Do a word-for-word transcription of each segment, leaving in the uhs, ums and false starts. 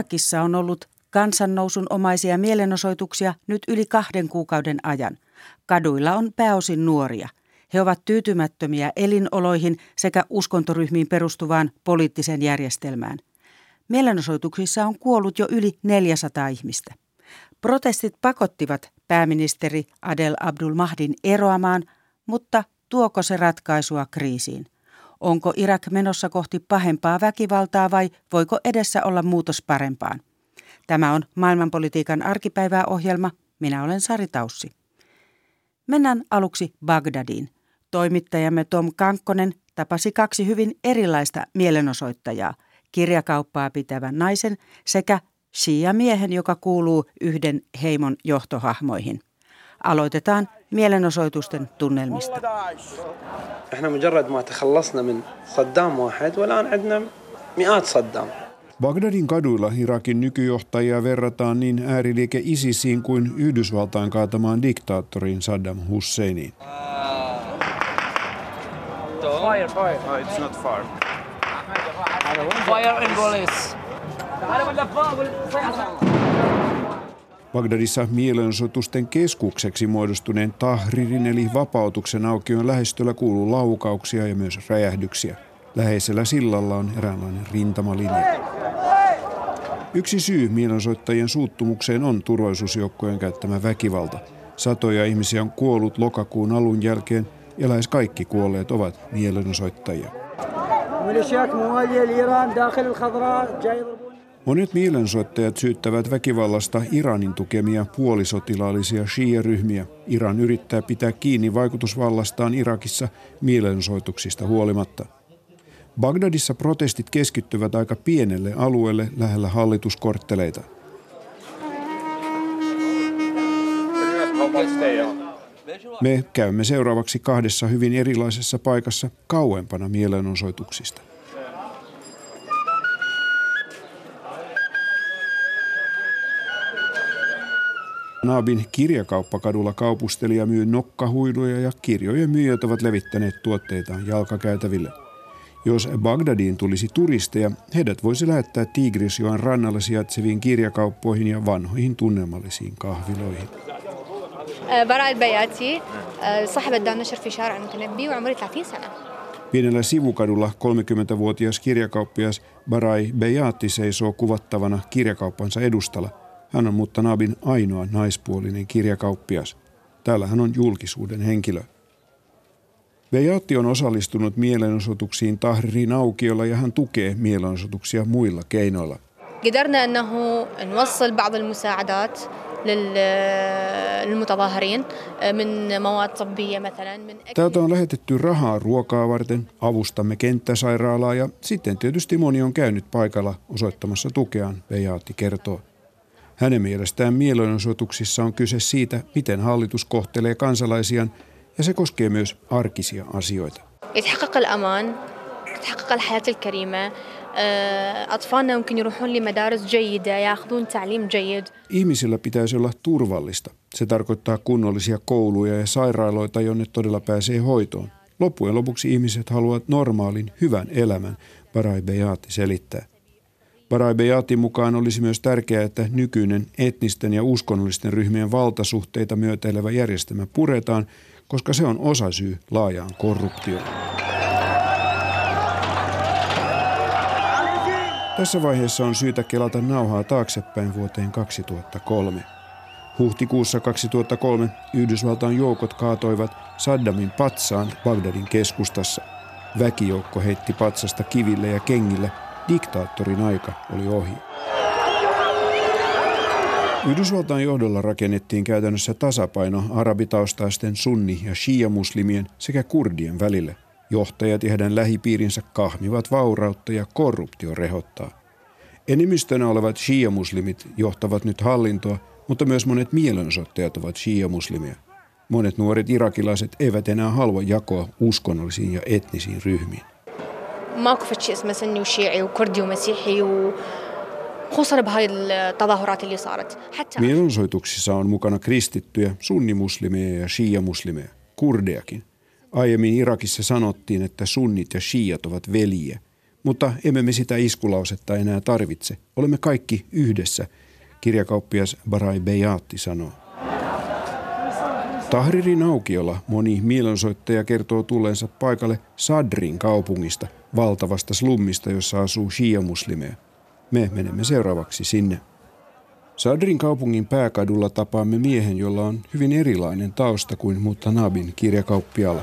Irakissa on ollut kansannousun omaisia mielenosoituksia nyt yli kahden kuukauden ajan. Kaduilla on pääosin nuoria. He ovat tyytymättömiä elinoloihin sekä uskontoryhmiin perustuvaan poliittiseen järjestelmään. Mielenosoituksissa on kuollut jo yli neljäsataa ihmistä. Protestit pakottivat pääministeri Adel Abdul Mahdin eroamaan, mutta tuoko se ratkaisua kriisiin? Onko Irak menossa kohti pahempaa väkivaltaa vai voiko edessä olla muutos parempaan? Tämä on Maailmanpolitiikan arkipäivää -ohjelma. Minä olen Sari Taussi. Mennään aluksi Bagdadiin. Toimittajamme Tom Kankkonen tapasi kaksi hyvin erilaista mielenosoittajaa, kirjakauppaa pitävän naisen sekä shia-miehen, joka kuuluu yhden heimon johtohahmoihin. Aloitetaan mielenosoitusten tunnelmista. Bagdadin kaduilla Irakin nykyjohtajia verrataan niin ääriliike ISISiin kuin Yhdysvaltain kaatamaan diktaattoriin Saddam Husseiniin. Bagdadissa mielenosoitusten keskukseksi muodostuneen Tahririn eli vapautuksen aukion lähistöllä kuuluu laukauksia ja myös räjähdyksiä. Läheisellä sillalla on eräänlainen rintamalinja. Yksi syy mielenosoittajien suuttumukseen on turvallisuusjoukkojen käyttämä väkivalta. Satoja ihmisiä on kuollut lokakuun alun jälkeen ja lähes kaikki kuolleet ovat mielenosoittajia. Monet mielenosoittajat syyttävät väkivallasta Iranin tukemia puolisotilaallisia shia-ryhmiä. Iran yrittää pitää kiinni vaikutusvallastaan Irakissa mielenosoituksista huolimatta. Bagdadissa protestit keskittyvät aika pienelle alueelle lähellä hallituskortteleita. Me käymme seuraavaksi kahdessa hyvin erilaisessa paikassa kauempana mielenosoituksista. Naabin kirjakauppakadulla kaupustelija myy nokkahuiluja ja kirjojen myyjät ovat levittäneet tuotteitaan jalkakäytäville. Jos Bagdadiin tulisi turisteja, heidät voisi lähettää Tigrisjoen rannalla sijaitseviin kirjakauppoihin ja vanhoihin tunnelmallisiin kahviloihin. Baraa Bejati, sahibat Danasher fi sharaa' Mutanabbi wa 'umri kolmekymmentä sana. Pienellä sivukadulla kolmekymmentävuotias kirjakauppias Baraa Bejati seisoo kuvattavana kirjakauppansa edustalla. Hän on Mutanabbin ainoa naispuolinen kirjakauppias. Täällä hän on julkisuuden henkilö. Bejati on osallistunut mielenosoituksiin Tahririn aukiolla ja hän tukee mielenosoituksia muilla keinoilla. Täältä on lähetetty rahaa ruokaa varten, avustamme kenttäsairaalaa ja sitten tietysti moni on käynyt paikalla osoittamassa tukeaan, Bejati kertoo. Hänen mielestään mielenosoituksissa on kyse siitä, miten hallitus kohtelee kansalaisiaan, ja se koskee myös arkisia asioita. Ihmisillä pitäisi olla turvallista. Se tarkoittaa kunnollisia kouluja ja sairaaloita, jonne todella pääsee hoitoon. Loppujen lopuksi ihmiset haluavat normaalin, hyvän elämän, Baraa Bejati selittää. Baraa Bejatin mukaan olisi myös tärkeää, että nykyinen etnisten ja uskonnollisten ryhmien valtasuhteita myötäilevä järjestelmä puretaan, koska se on osasyy laajaan korruptioon. Tässä vaiheessa on syytä kelata nauhaa taaksepäin vuoteen kaksituhattakolme. Huhtikuussa kaksituhattakolme Yhdysvaltain joukot kaatoivat Saddamin patsaan Bagdadin keskustassa. Väkijoukko heitti patsasta kiville ja kengille. Diktaattorin aika oli ohi. Yhdysvaltain johdolla rakennettiin käytännössä tasapaino arabitaustaisten sunni- ja shia-muslimien sekä kurdien välille. Johtajat ja heidän lähipiirinsä kahmivat vaurautta ja korruptio rehottaa. Enemmistönä olevat shia-muslimit johtavat nyt hallintoa, mutta myös monet mielenosoittajat ovat shia-muslimia. Monet nuoret irakilaiset eivät enää halua jakoa uskonnollisiin ja etnisiin ryhmiin. Mielenosoituksissa on mukana kristittyjä, sunnimuslimeja ja shia-muslimeja, kurdejakin. Aiemmin Irakissa sanottiin, että sunnit ja shiat ovat veljiä. Mutta emme me sitä iskulausetta enää tarvitse. Olemme kaikki yhdessä, kirjakauppias Baraa Bejati sanoo. Tahririn aukiolla moni mielenosoittaja kertoo tulleensa paikalle Sadrin kaupungista, valtavasta slummista, jossa asuu shia-muslimeja. Me menemme seuraavaksi sinne. Sadrin kaupungin pääkadulla tapaamme miehen, jolla on hyvin erilainen tausta kuin Mutanabbin kirjakauppialla.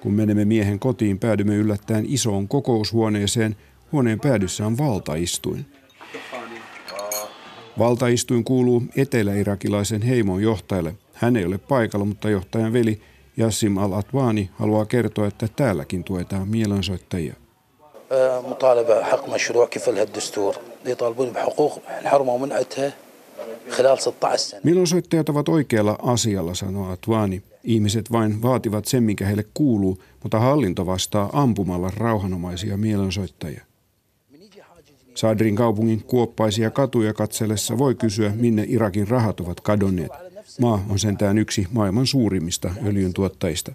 Kun menemme miehen kotiin, päädymme yllättäen isoon kokoushuoneeseen. Huoneen päädyssä on valtaistuin. Valtaistuin kuuluu etelä-irakilaisen heimon johtajalle. Hän ei ole paikalla, mutta johtajan veli Jasim al-Atwani haluaa kertoa, että täälläkin tuetaan mielenosoittajia. Mielenosoittajat ovat oikealla asialla, sanoo Atwani. Ihmiset vain vaativat sen, mikä heille kuuluu, mutta hallinto vastaa ampumalla rauhanomaisia mielenosoittajia. Sadrin kaupungin kuoppaisia katuja katsellessa voi kysyä, minne Irakin rahat ovat kadonneet. Maa on sentään yksi maailman suurimmista öljyntuottajista.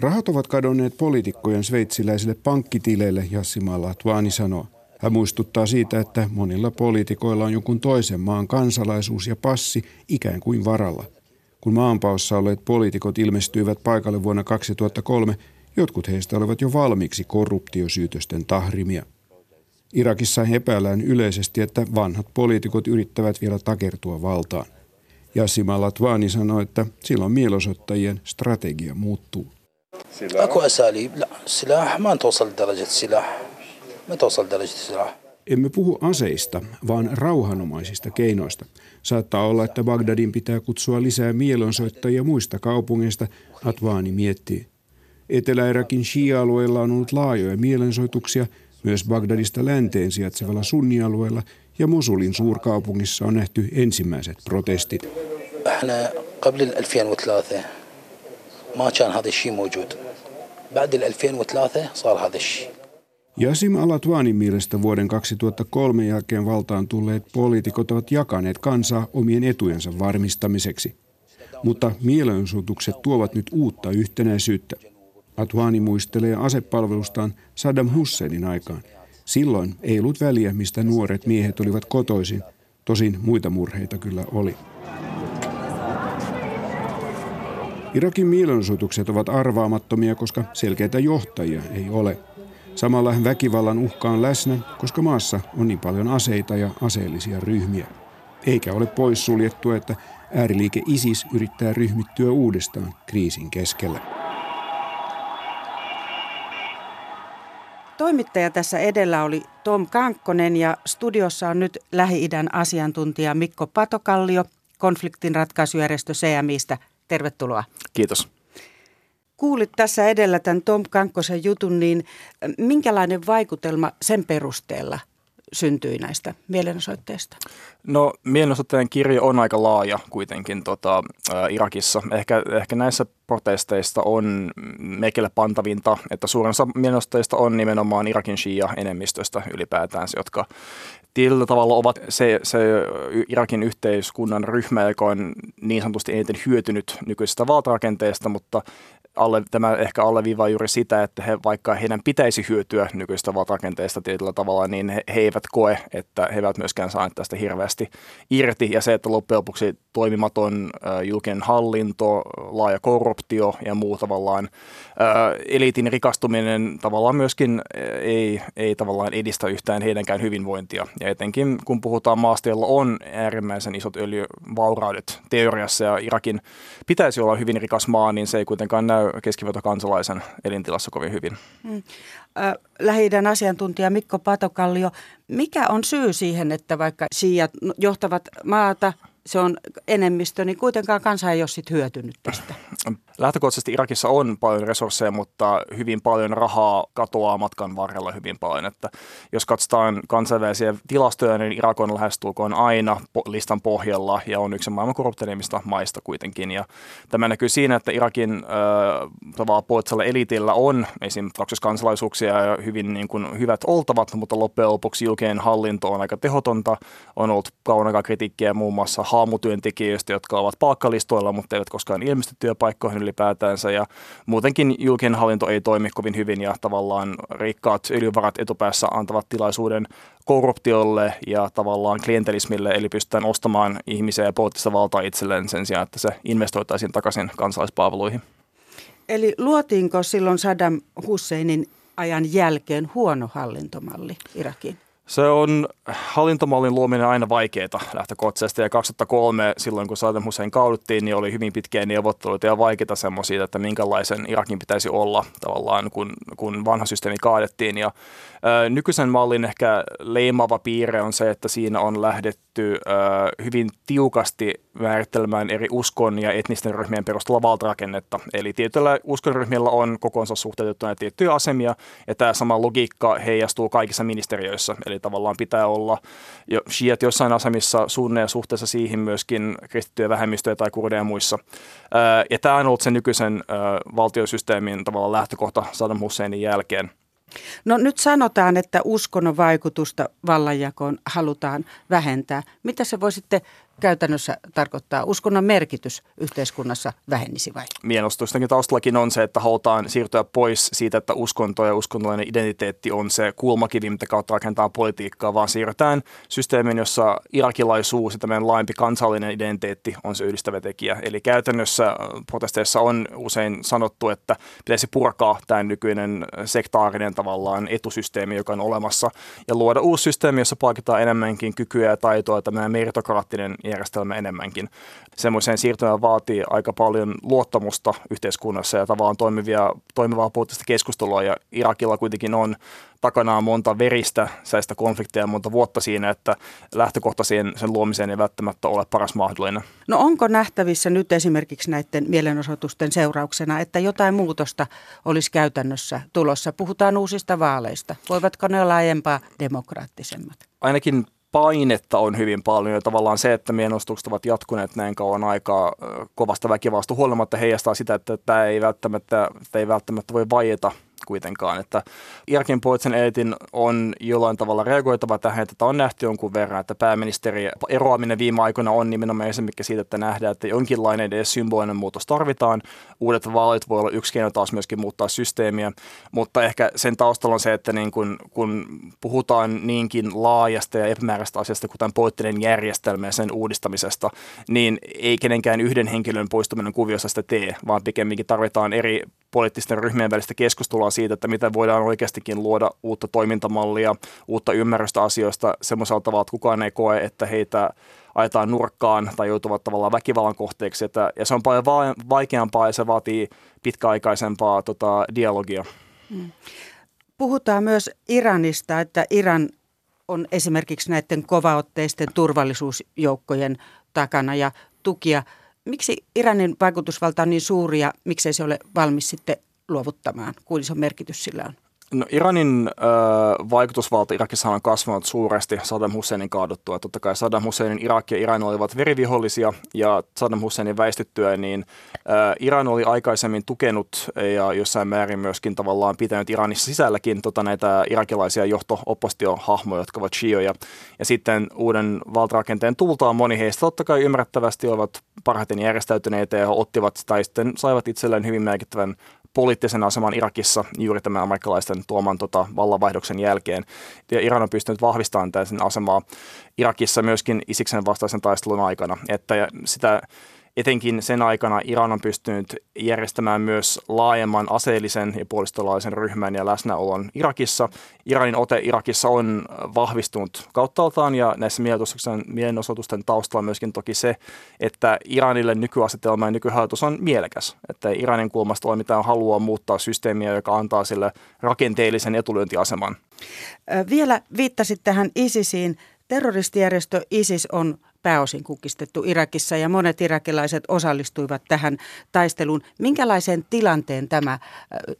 Rahat ovat kadonneet poliitikkojen sveitsiläisille pankkitileille, Jasim al-Atwani sanoo. Hän muistuttaa siitä, että monilla poliitikoilla on jonkun toisen maan kansalaisuus ja passi ikään kuin varalla. Kun maanpaossa olleet poliitikot ilmestyivät paikalle vuonna kaksituhattakolme, jotkut heistä olivat jo valmiiksi korruptiosyytösten tahrimia. Irakissa epäillään yleisesti, että vanhat poliitikot yrittävät vielä takertua valtaan. Jasim al-Atwani sanoi, että silloin mielenosoittajien strategia muuttuu. Emme puhu aseista, vaan rauhanomaisista keinoista. Saattaa olla, että Bagdadin pitää kutsua lisää mielenosoittajia muista kaupungeista, Atwani miettii. Etelä-Irakin shia-alueella on ollut laajoja mielenosoituksia, myös Bagdadista länteen sijaitsevalla sunnialueella ja Mosulin suurkaupungissa on nähty ensimmäiset protestit. Jasim al-Atwanin mielestä vuoden kaksituhattakolme jälkeen valtaan tulleet poliitikot ovat jakaneet kansaa omien etujensa varmistamiseksi. Mutta mielenosoitukset tuovat nyt uutta yhtenäisyyttä. Atwani muistelee asepalvelustaan Saddam Husseinin aikaan. Silloin ei ollut väliä, mistä nuoret miehet olivat kotoisin. Tosin muita murheita kyllä oli. Irakin mielenosoitukset ovat arvaamattomia, koska selkeitä johtajia ei ole. Samalla väkivallan uhka on läsnä, koska maassa on niin paljon aseita ja aseellisia ryhmiä. Eikä ole poissuljettua, että ääriliike ISIS yrittää ryhmittyä uudestaan kriisin keskellä. Toimittaja tässä edellä oli Tom Kankkonen ja studiossa on nyt Lähi-idän asiantuntija Mikko Patokallio konfliktinratkaisujärjestö C M I:stä. Tervetuloa. Kiitos. Kuulit tässä edellä tämän Tom Kankkosen jutun, niin minkälainen vaikutelma sen perusteella syntyi näistä mielenosoitteista? No mielenosoittajien kirjo on aika laaja kuitenkin tota, äh, Irakissa. Ehkä, ehkä näissä protesteista on merkille pantavinta, että suurin osa mielenosoittajista on nimenomaan Irakin shia-enemmistöstä ylipäätään, jotka tietyllä tavalla ovat se, se Irakin yhteiskunnan ryhmä, joka on niin sanotusti eniten hyötynyt nykyisestä valtarakenteesta, mutta Alle, tämä ehkä alleviivaa juuri sitä, että he, vaikka heidän pitäisi hyötyä nykyistä valtarakenteesta tietyllä tavalla, niin he, he eivät koe, että he eivät myöskään saa tästä hirveästi irti. Ja se, että loppujen lopuksi toimimaton äh, julkinen hallinto, laaja korruptio ja muu tavallaan äh, eliitin rikastuminen tavallaan myöskin ei, ei tavallaan edistä yhtään heidänkään hyvinvointia. Ja etenkin kun puhutaan maasta, jolla on äärimmäisen isot öljyvauraudet teoriassa ja Irakin pitäisi olla hyvin rikas maa, niin se ei kuitenkaan näy keskivertokansalaisen elintilassa kovin hyvin. Lähi-idän asiantuntija Mikko Patokallio, mikä on syy siihen, että vaikka shiiat johtavat maata, se on enemmistö, niin kuitenkaan kansa ei ole sitten hyötynyt tästä. Lähtökohtaisesti Irakissa on paljon resursseja, mutta hyvin paljon rahaa katoaa matkan varrella hyvin paljon. Että jos katsotaan kansainvälisiä tilastoja, niin Irak on lähestulkoon aina listan pohjalla ja on yksi maailman korruptoiduimmista maista kuitenkin. Ja tämä näkyy siinä, että Irakin äh, tavallaan poliittisella eliitillä on esimerkiksi kansalaisuuksia ja hyvin niin kuin, hyvät oltavat, mutta loppujen lopuksi julkinen hallinto on aika tehotonta. On ollut kaunakaan kritiikkiä muun muassa haamutyöntekijöistä, jotka ovat palkkalistoilla, mutta eivät koskaan ilmesty työpaikkoihin ylipäätänsä. Ja muutenkin julkinen hallinto ei toimi kovin hyvin ja tavallaan rikkaat öljyvarat etupäässä antavat tilaisuuden korruptiolle ja tavallaan klientelismille, eli pystytään ostamaan ihmisiä ja poliittista valtaa itselleen sen sijaan, että se investoitaisiin takaisin kansalaispalveluihin. Eli luotiinko silloin Saddam Husseinin ajan jälkeen huono hallintomalli Irakiin? Se on hallintomallin luominen aina vaikeaa lähtökohtaisesti ja kaksituhattakolme silloin kun Saddam Hussein kaaduttiin, niin oli hyvin pitkiä neuvotteluita ja vaikeita semmoisia, että minkälaisen Irakin pitäisi olla tavallaan kun, kun vanha systeemi kaadettiin. Ja, ö, nykyisen mallin ehkä leimaava piirre on se, että siinä on lähdetty ö, hyvin tiukasti määrittelemään eri uskon ja etnisten ryhmien perustulla valtarakennetta. Eli tietyillä uskonryhmillä on kokoonsa suhteutettuna tiettyjä asemia ja tämä sama logiikka heijastuu kaikissa ministeriöissä. Eli tavallaan pitää olla jo shiat jossain asemissa suunnilleen suhteessa siihen myöskin kristittyjä vähemmistöjä tai kurdeja muissa. Ja tämä on ollut sen nykyisen valtiosysteemin tavallaan lähtökohta Saddam Husseinin jälkeen. No nyt sanotaan, että uskonnon vaikutusta vallanjakoon halutaan vähentää. Mitä se voi sitten käytännössä tarkoittaa? Uskonnon merkitys yhteiskunnassa vähenisi vai? Mielestäni taustallakin on se, että halutaan siirtyä pois siitä, että uskonto ja uskonnollinen identiteetti on se kulmakivi, mitä kautta rakentaa politiikkaa, vaan siirrytään systeemiin, jossa irakilaisuus ja tämmöinen laajempi kansallinen identiteetti on se yhdistävä tekijä. Eli käytännössä protesteissa on usein sanottu, että pitäisi purkaa tämä nykyinen sektaarinen tavallaan etusysteemi, joka on olemassa, ja luoda uusi systeemi, jossa palkitaan enemmänkin kykyä ja taitoa, tämä meritokraattinen järjestelmä enemmänkin. Semmoiseen siirtymään vaatii aika paljon luottamusta yhteiskunnassa ja tavallaan toimivia, toimivaa poliittista keskustelua ja Irakilla kuitenkin on takanaan monta veristä säistä konflikteja monta vuotta siinä, että lähtökohta sen luomiseen ei välttämättä ole paras mahdollinen. No onko nähtävissä nyt esimerkiksi näiden mielenosoitusten seurauksena, että jotain muutosta olisi käytännössä tulossa? Puhutaan uusista vaaleista. Voivatko ne olla aiempaa demokraattisemmat? Ainakin painetta on hyvin paljon ja tavallaan se, että mielenostukset ovat jatkuneet näin kauan aikaa kovasta väkivallasta huolimatta heijastaa sitä, että tämä ei välttämättä, tämä ei välttämättä voi vaieta kuitenkaan. Että Irakin poliittisen eliitin on jollain tavalla reagoitava tähän, että tämä on nähty jonkun verran, että pääministeri eroaminen viime aikoina on nimenomaan esimerkiksi siitä, että nähdään, että jonkinlainen edes symbolinen muutos tarvitaan. Uudet vaalit voi olla yksi keino taas myöskin muuttaa systeemiä, mutta ehkä sen taustalla on se, että niin kun, kun puhutaan niinkin laajasta ja epämääräistä asiasta, kuten poliittinen järjestelmä ja sen uudistamisesta, niin ei kenenkään yhden henkilön poistuminen kuviossa sitä tee, vaan pikemminkin tarvitaan eri poliittisten ryhmien välistä keskustelua siitä, että miten voidaan oikeastikin luoda uutta toimintamallia, uutta ymmärrystä asioista semmoisella tavalla, että kukaan ei koe, että heitä ajetaan nurkkaan tai joutuvat tavallaan väkivallan kohteeksi. Että, ja se on paljon va- vaikeampaa ja se vaatii pitkäaikaisempaa tota, dialogia. Puhutaan myös Iranista, että Iran on esimerkiksi näiden kovaotteisten turvallisuusjoukkojen takana ja tukia. Miksi Iranin vaikutusvalta on niin suuri ja miksei se ole valmis sitten luovuttamaan? Kuin se merkitys sillä on? No, Iranin ö, vaikutusvalta Irakissa on kasvanut suuresti Saddam Husseinin kaaduttua. Totta kai Saddam Husseinin Irak ja Iran olivat verivihollisia ja Saddam Husseinin väistyttyä, niin ö, Iran oli aikaisemmin tukenut ja jossain määrin myöskin tavallaan pitänyt Iranissa sisälläkin tota, näitä irakilaisia johto-oppostiohahmoja, jotka ovat shioja. Ja sitten uuden valtarakenteen tultaan moni heistä totta kai ymmärrettävästi olivat parhaiten järjestäytyneitä ja ottivat tai sitten saivat itselleen hyvin merkittävän poliittisen aseman Irakissa juuri tämän amerikkalaisten tuoman tota, vallanvaihdoksen jälkeen. Ja Iran on pystynyt vahvistamaan tämän asemaa Irakissa myöskin Isiksen vastaisen taistelun aikana. Että sitä etenkin sen aikana Iran on pystynyt järjestämään myös laajemman aseellisen ja puolistolaisen ryhmän ja läsnäolon Irakissa. Iranin ote Irakissa on vahvistunut kauttaaltaan ja näissä mielenosoitusten taustalla on myöskin toki se, että Iranille nykyasetelma ja nykyhallitus on mielekäs. Että Iranin kulmasta ole mitään halua muuttaa systeemiä, joka antaa sille rakenteellisen etulyöntiaseman. Vielä viittasit tähän ISISiin. Terroristijärjestö ISIS on pääosin kukistettu Irakissa ja monet irakilaiset osallistuivat tähän taisteluun. Minkälaisen tilanteen tämä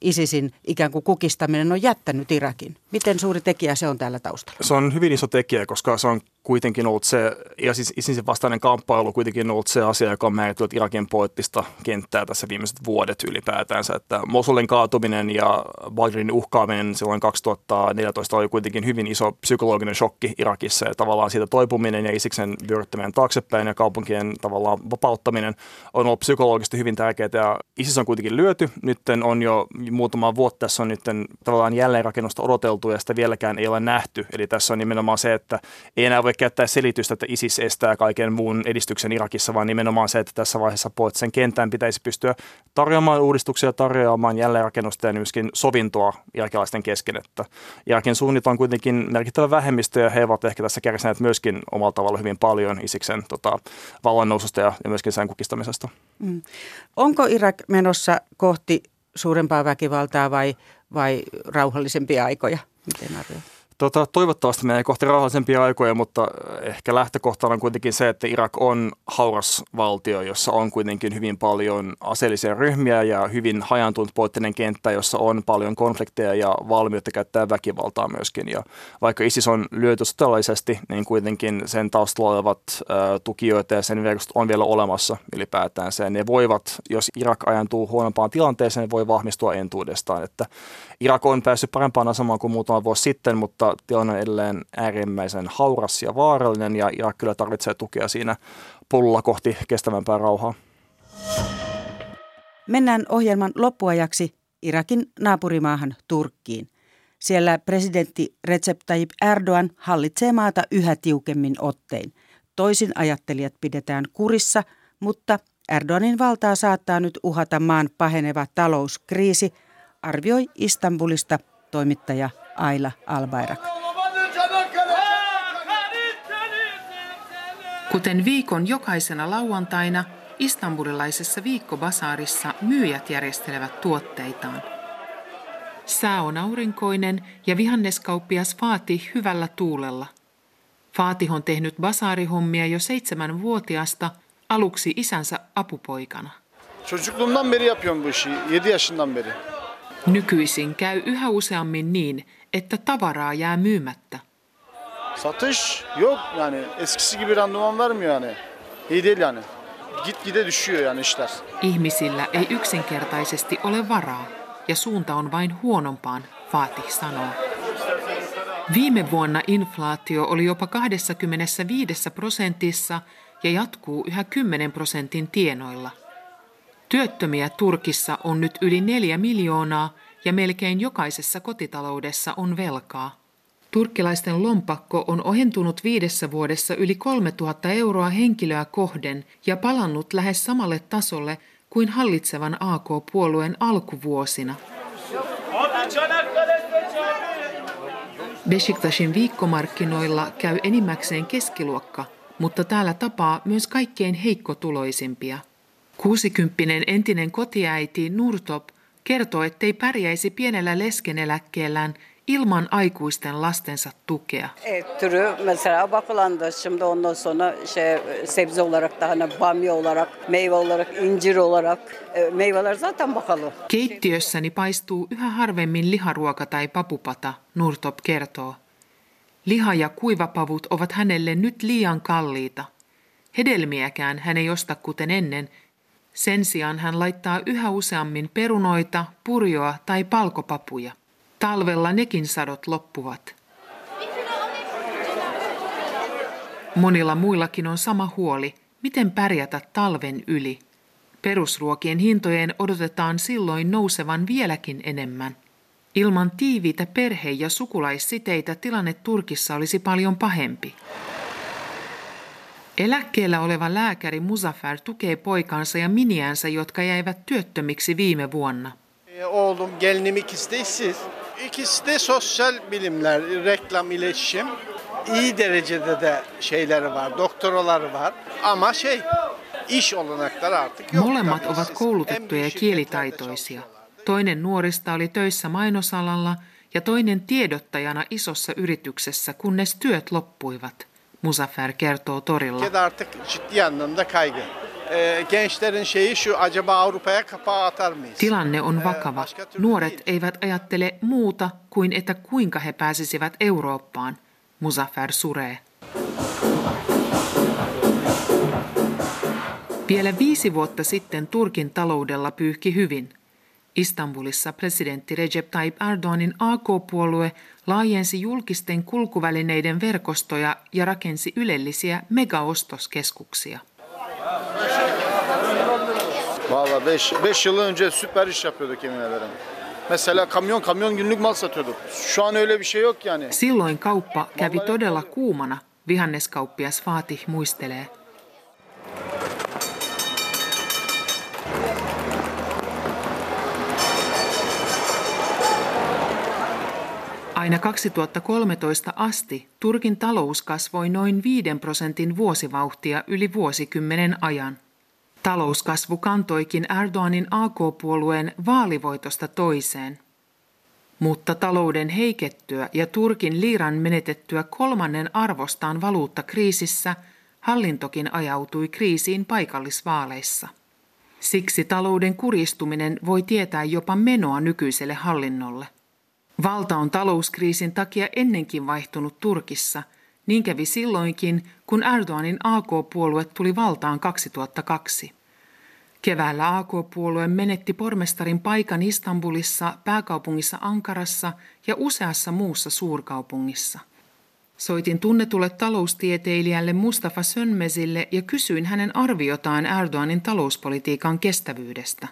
ISISin ikään kuin kukistaminen on jättänyt Irakin? Miten suuri tekijä se on täällä taustalla? Se on hyvin iso tekijä, koska se on kuitenkin ollut se, ja siis ISISin vastainen kamppailu kuitenkin ollut se asia, joka on määritellyt Irakin poliittista kenttää tässä viimeiset vuodet ylipäätänsä. Että Mosulin kaatuminen ja Bagdadin uhkaaminen silloin kaksituhattaneljätoista oli kuitenkin hyvin iso psykologinen shokki Irakissa, ja tavallaan siitä toipuminen ja Isiksen vyöryttäminen taaksepäin ja kaupunkien tavallaan vapauttaminen on ollut psykologisesti hyvin tärkeää, ja ISIS on kuitenkin lyöty. Nyt on jo muutama vuotta tässä on nyt tavallaan jälleenrakennusta odoteltu, ja sitä vieläkään ei ole nähty. Eli tässä on nimenomaan se, että ei enää voi käyttää selitystä, että ISIS estää kaiken muun edistyksen Irakissa, vaan nimenomaan se, että tässä vaiheessa poliittisen kentän pitäisi pystyä tarjoamaan uudistuksia, tarjoamaan jälleenrakennusta ja myöskin sovintoa irakilaisten kesken. Että Irakin suunnit on kuitenkin merkittävä vähemmistö ja he ovat ehkä tässä kärsineet myöskin omalla tavalla hyvin paljon Isiksen tota, vallannoususta ja myöskin sen kukistamisesta. Mm. Onko Irak menossa kohti suurempaa väkivaltaa vai, vai rauhallisempia aikoja? Miten arvioit? Tota, toivottavasti menee kohti rauhallisempia aikoja, mutta ehkä lähtökohtana on kuitenkin se, että Irak on hauras valtio, jossa on kuitenkin hyvin paljon aseellisia ryhmiä ja hyvin hajaantunut poliittinen kenttä, jossa on paljon konflikteja ja valmiutta käyttää väkivaltaa myöskin. Ja vaikka ISIS on lyöty sotilaallisesti, niin kuitenkin sen taustalla olevat ä, tukijoita ja sen verkostot on vielä olemassa ylipäätään. Se, ne voivat, jos Irak ajantuu huonompaan tilanteeseen, ne voi vahvistua entuudestaan. Että Irak on päässyt parempaan asemaan kuin muutama vuosi sitten, mutta tilanne on edelleen äärimmäisen hauras ja vaarallinen ja Irak kyllä tarvitsee tukea siinä polulla kohti kestävämpää rauhaa. Mennään ohjelman loppuajaksi Irakin naapurimaahan Turkkiin. Siellä presidentti Recep Tayyip Erdoğan hallitsee maata yhä tiukemmin ottein. Toisin ajattelijat pidetään kurissa, mutta Erdoğanin valtaa saattaa nyt uhata maan paheneva talouskriisi, arvioi Istanbulista toimittaja Ayla Albayrak. Kuten viikon jokaisena lauantaina, istanbulilaisessa viikkobasaarissa myyjät järjestelevät tuotteitaan. Sää on aurinkoinen ja vihanneskauppias Fatih hyvällä tuulella. Fatih on tehnyt basaarihommia jo seitsemänvuotiaasta, aluksi isänsä apupoikana. Çocukluğumdan beri yapıyorum bu işi, yedi yaşından beri. Nykyisin käy yhä useammin niin, että tavaraa jää myymättä. Satış yok yani eskisi gibi randıman vermiyor yani. İyi değil yani. Gitgide düşüyor yani işler. Ihmisillä ei yksinkertaisesti ole varaa ja suunta on vain huonompaan, Fatih sanoo. Viime vuonna inflaatio oli jopa kaksikymmentäviisi prosentissa ja jatkuu yhä kymmenen prosentin tienoilla. Työttömiä Turkissa on nyt yli neljä miljoonaa ja melkein jokaisessa kotitaloudessa on velkaa. Turkkilaisten lompakko on ohentunut viidessä vuodessa yli kolmetuhatta euroa henkilöä kohden ja palannut lähes samalle tasolle kuin hallitsevan A K-puolueen alkuvuosina. Besiktasin viikkomarkkinoilla käy enimmäkseen keskiluokka, mutta täällä tapaa myös kaikkein heikkotuloisimpia. Kuusikymppinen entinen kotiäiti Nurtop kertoo, ettei pärjäisi pienellä leskeneläkkeellään ilman aikuisten lastensa tukea. Keittiössäni paistuu yhä harvemmin liharuoka tai papupata, Nurtop kertoo. Liha- ja kuivapavut ovat hänelle nyt liian kalliita. Hedelmiäkään hän ei osta kuten ennen. Sen sijaan hän laittaa yhä useammin perunoita, purjoa tai palkopapuja. Talvella nekin sadot loppuvat. Monilla muillakin on sama huoli, miten pärjätä talven yli. Perusruokien hintojen odotetaan silloin nousevan vieläkin enemmän. Ilman tiiviitä perhe- ja sukulaissiteitä tilanne Turkissa olisi paljon pahempi. Eläkkeellä oleva lääkäri Muzaffer tukee poikansa ja miniänsä, jotka jäivät työttömiksi viime vuonna. Oğlum, gelinim ikisi de işsiz. İkisi de sosyal bilimler, reklam, iletişim. İyi derecede de şeyleri var, doktoraları var. Ama şey, iş olanakları artık yok. Molemmat ovat koulutettuja ja kielitaitoisia. Toinen nuorista oli töissä mainosalalla ja toinen tiedottajana isossa yrityksessä, kunnes työt loppuivat. Muzaffer kertoo torilla. Tilanne on vakava. Nuoret eivät ajattele muuta kuin, että kuinka he pääsisivät Eurooppaan. Muzaffer suree. Vielä viisi vuotta sitten Turkin taloudella pyyhki hyvin. Istanbulissa presidentti Recep Tayyip Erdoğanin A K-puolue laajensi julkisten kulkuvälineiden verkostoja ja rakensi ylellisiä megaostoskeskuksia. Vallahi beş, beş yıl önce süper iş yapıyorduk yemin ederim. Mesela kamyon kamyon günlük mal satıyorduk. Şu an öyle bir şey yok yani. Silloin kauppa kävi todella kuumana, vihanneskauppias Fatih muistelee. Aina kaksituhattakolmetoista asti Turkin talous kasvoi noin viiden prosentin vuosivauhtia yli vuosikymmenen ajan. Talouskasvu kantoikin Erdoğanin A K-puolueen vaalivoitosta toiseen. Mutta talouden heikettyä ja Turkin liiran menetettyä kolmannen arvostaan valuuttakriisissä hallintokin ajautui kriisiin paikallisvaaleissa. Siksi talouden kuristuminen voi tietää jopa menoa nykyiselle hallinnolle. Valta on talouskriisin takia ennenkin vaihtunut Turkissa, niin kävi silloinkin, kun Erdoğanin A K-puolue tuli valtaan kaksituhattakaksi. Keväällä A K-puolue menetti pormestarin paikan Istanbulissa, pääkaupungissa Ankarassa ja useassa muussa suurkaupungissa. Soitin tunnetulle taloustieteilijälle Mustafa Sönmezille ja kysyin hänen arviotaan Erdoğanin talouspolitiikan kestävyydestä.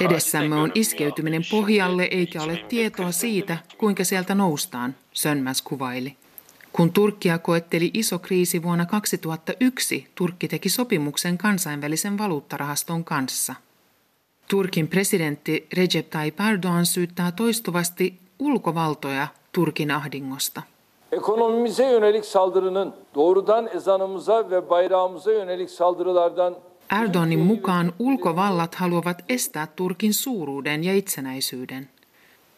Edessämme on iskeytyminen pohjalle eikä ole tietoa siitä, kuinka sieltä noustaan, Sönmez kuvaili. Kun Turkkia koetteli iso kriisi vuonna kaksituhattayksi, Turkki teki sopimuksen kansainvälisen valuuttarahaston kanssa. Turkin presidentti Recep Tayyip Erdoğan syyttää toistuvasti ulkovaltoja Turkin ahdingosta. Ekonomimize yönelik saldırının doğrudan ezanımıza ve bayrağımıza yönelik saldırılardan Erdoğanin mukaan ulkovallat haluavat estää Turkin suuruuden ja itsenäisyyden.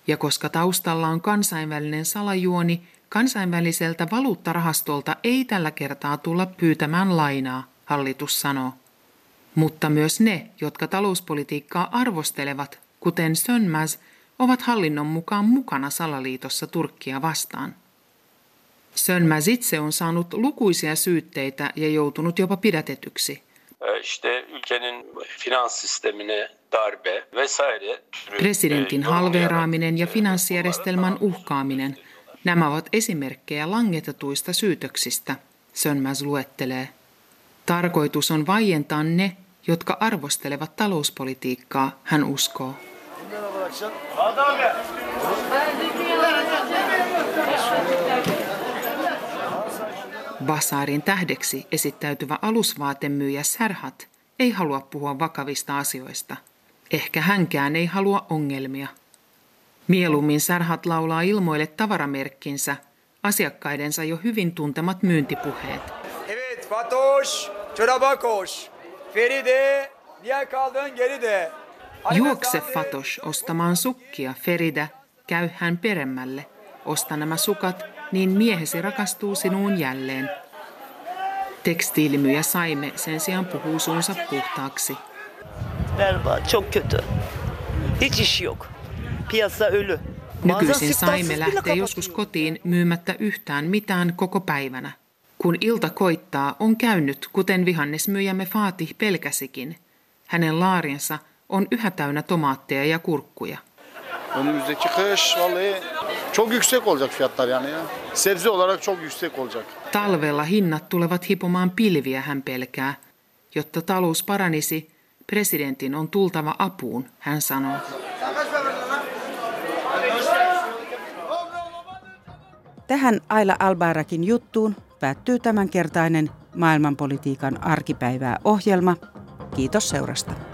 Ja koska taustalla on kansainvälinen salajuoni, kansainväliseltä valuuttarahastolta ei tällä kertaa tulla pyytämään lainaa, hallitus sanoo. Mutta myös ne, jotka talouspolitiikkaa arvostelevat, kuten Sönmez, ovat hallinnon mukaan mukana salaliitossa Turkkia vastaan. Sönmez itse on saanut lukuisia syytteitä ja joutunut jopa pidätetyksi. Presidentin halveeraaminen ja finanssijärjestelmän uhkaaminen. Nämä ovat esimerkkejä langetetuista syytöksistä, Sönmez luettelee. Tarkoitus on vaientaa ne, jotka arvostelevat talouspolitiikkaa, hän uskoo. Basaarin tähdeksi esittäytyvä alusvaatemyyjä Serhat ei halua puhua vakavista asioista. Ehkä hänkään ei halua ongelmia. Mieluummin Serhat laulaa ilmoille tavaramerkkinsä, asiakkaidensa jo hyvin tuntemat myyntipuheet. Evet, Fatoş, çoraba koş. Feride, niye kaldın geride? Juokse Fatoş ostamaan sukkia, Feride, käy hän peremmälle. Osta nämä sukat, niin miehesi rakastuu sinuun jälleen. Tekstiilimyyjä Saime sen sijaan puhuu suunsa puhtaaksi. Nykyisin Saime lähtee joskus kotiin myymättä yhtään mitään koko päivänä. Kun ilta koittaa, on käynyt, kuten vihannesmyyjämme Fatih pelkäsikin. Hänen laariensa on yhä täynnä tomaatteja ja kurkkuja. Önümüzdeki kış vallahi çok yüksek olacak fiyatlar yani ya. Sebze olarak çok yüksek olacak. Talvella hinnat tulevat hipomaan pilviä, hän pelkää. Jotta talous paranisi, presidentin on tultava apuun, hän sanoo. Tähän Ayla Albayrakin juttuun päättyy tämänkertainen Maailmanpolitiikan arkipäivää ohjelma. Kiitos seurasta.